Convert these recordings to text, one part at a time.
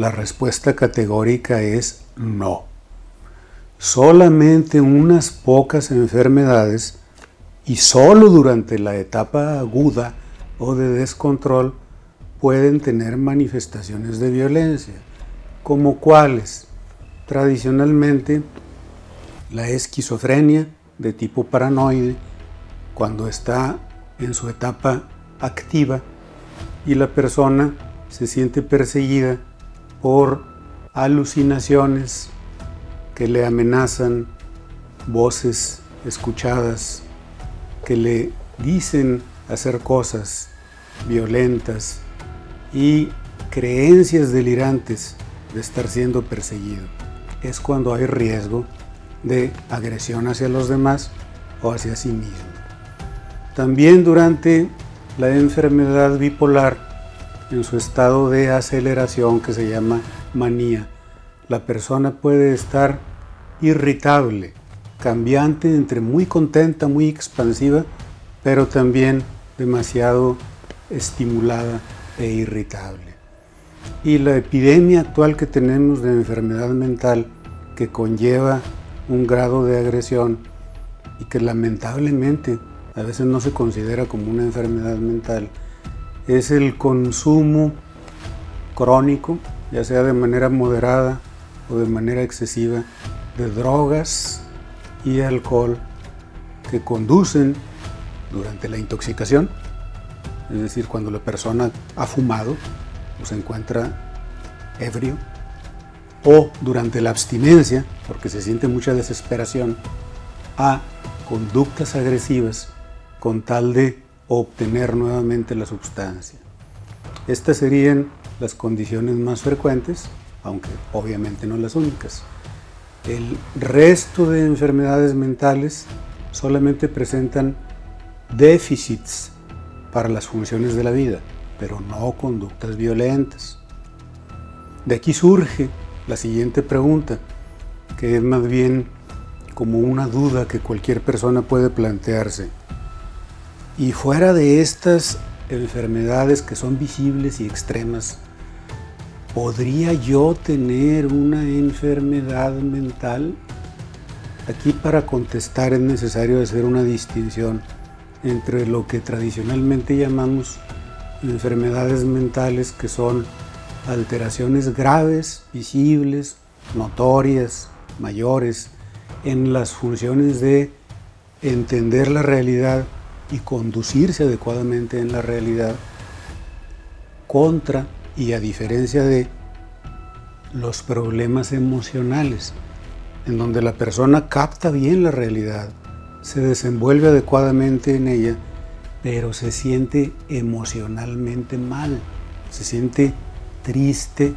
La respuesta categórica es no. Solamente unas pocas enfermedades y solo durante la etapa aguda o de descontrol pueden tener manifestaciones de violencia, como cuáles, tradicionalmente, la esquizofrenia de tipo paranoide, cuando está en su etapa activa y la persona se siente perseguida por alucinaciones que le amenazan, voces escuchadas que le dicen hacer cosas violentas y creencias delirantes de estar siendo perseguido. Es cuando hay riesgo de agresión hacia los demás o hacia sí mismo. También durante la enfermedad bipolar, en su estado de aceleración que se llama manía, la persona puede estar irritable, cambiante entre muy contenta, muy expansiva, pero también demasiado estimulada e irritable. Y la epidemia actual que tenemos de enfermedad mental, que conlleva un grado de agresión y que lamentablemente a veces no se considera como una enfermedad mental, es el consumo crónico, ya sea de manera moderada o de manera excesiva, de drogas y alcohol que conducen durante la intoxicación, es decir, cuando la persona ha fumado o se encuentra ebrio, o durante la abstinencia, porque se siente mucha desesperación, a conductas agresivas con tal de obtener nuevamente la sustancia. Estas serían las condiciones más frecuentes, aunque obviamente no las únicas. El resto de enfermedades mentales solamente presentan déficits para las funciones de la vida, pero no conductas violentas. De aquí surge la siguiente pregunta, que es más bien como una duda que cualquier persona puede plantearse. Y fuera de estas enfermedades que son visibles y extremas, ¿podría yo tener una enfermedad mental? Aquí, para contestar, es necesario hacer una distinción entre lo que tradicionalmente llamamos enfermedades mentales, que son alteraciones graves, visibles, notorias, mayores, en las funciones de entender la realidad y conducirse adecuadamente en la realidad, contra y a diferencia de los problemas emocionales, en donde la persona capta bien la realidad, se desenvuelve adecuadamente en ella, pero se siente emocionalmente mal, se siente triste,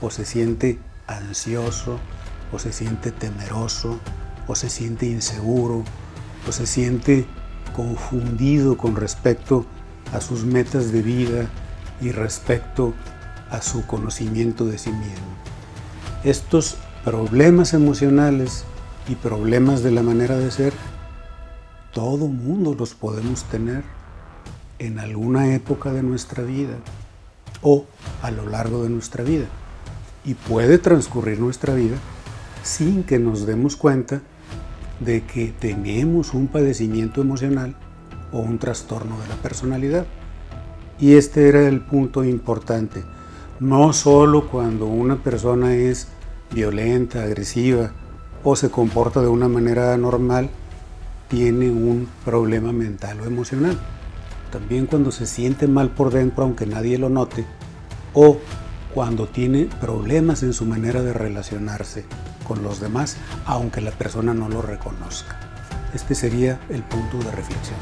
o se siente ansioso, o se siente temeroso, o se siente inseguro, o se siente confundido con respecto a sus metas de vida y respecto a su conocimiento de sí mismo. Estos problemas emocionales y problemas de la manera de ser, todo mundo los podemos tener en alguna época de nuestra vida o a lo largo de nuestra vida, y puede transcurrir nuestra vida sin que nos demos cuenta de que tenemos un padecimiento emocional o un trastorno de la personalidad. Y este era el punto importante. No solo cuando una persona es violenta, agresiva o se comporta de una manera anormal tiene un problema mental o emocional. También cuando se siente mal por dentro aunque nadie lo note, o cuando tiene problemas en su manera de relacionarse con los demás, aunque la persona no lo reconozca. Este sería el punto de reflexión.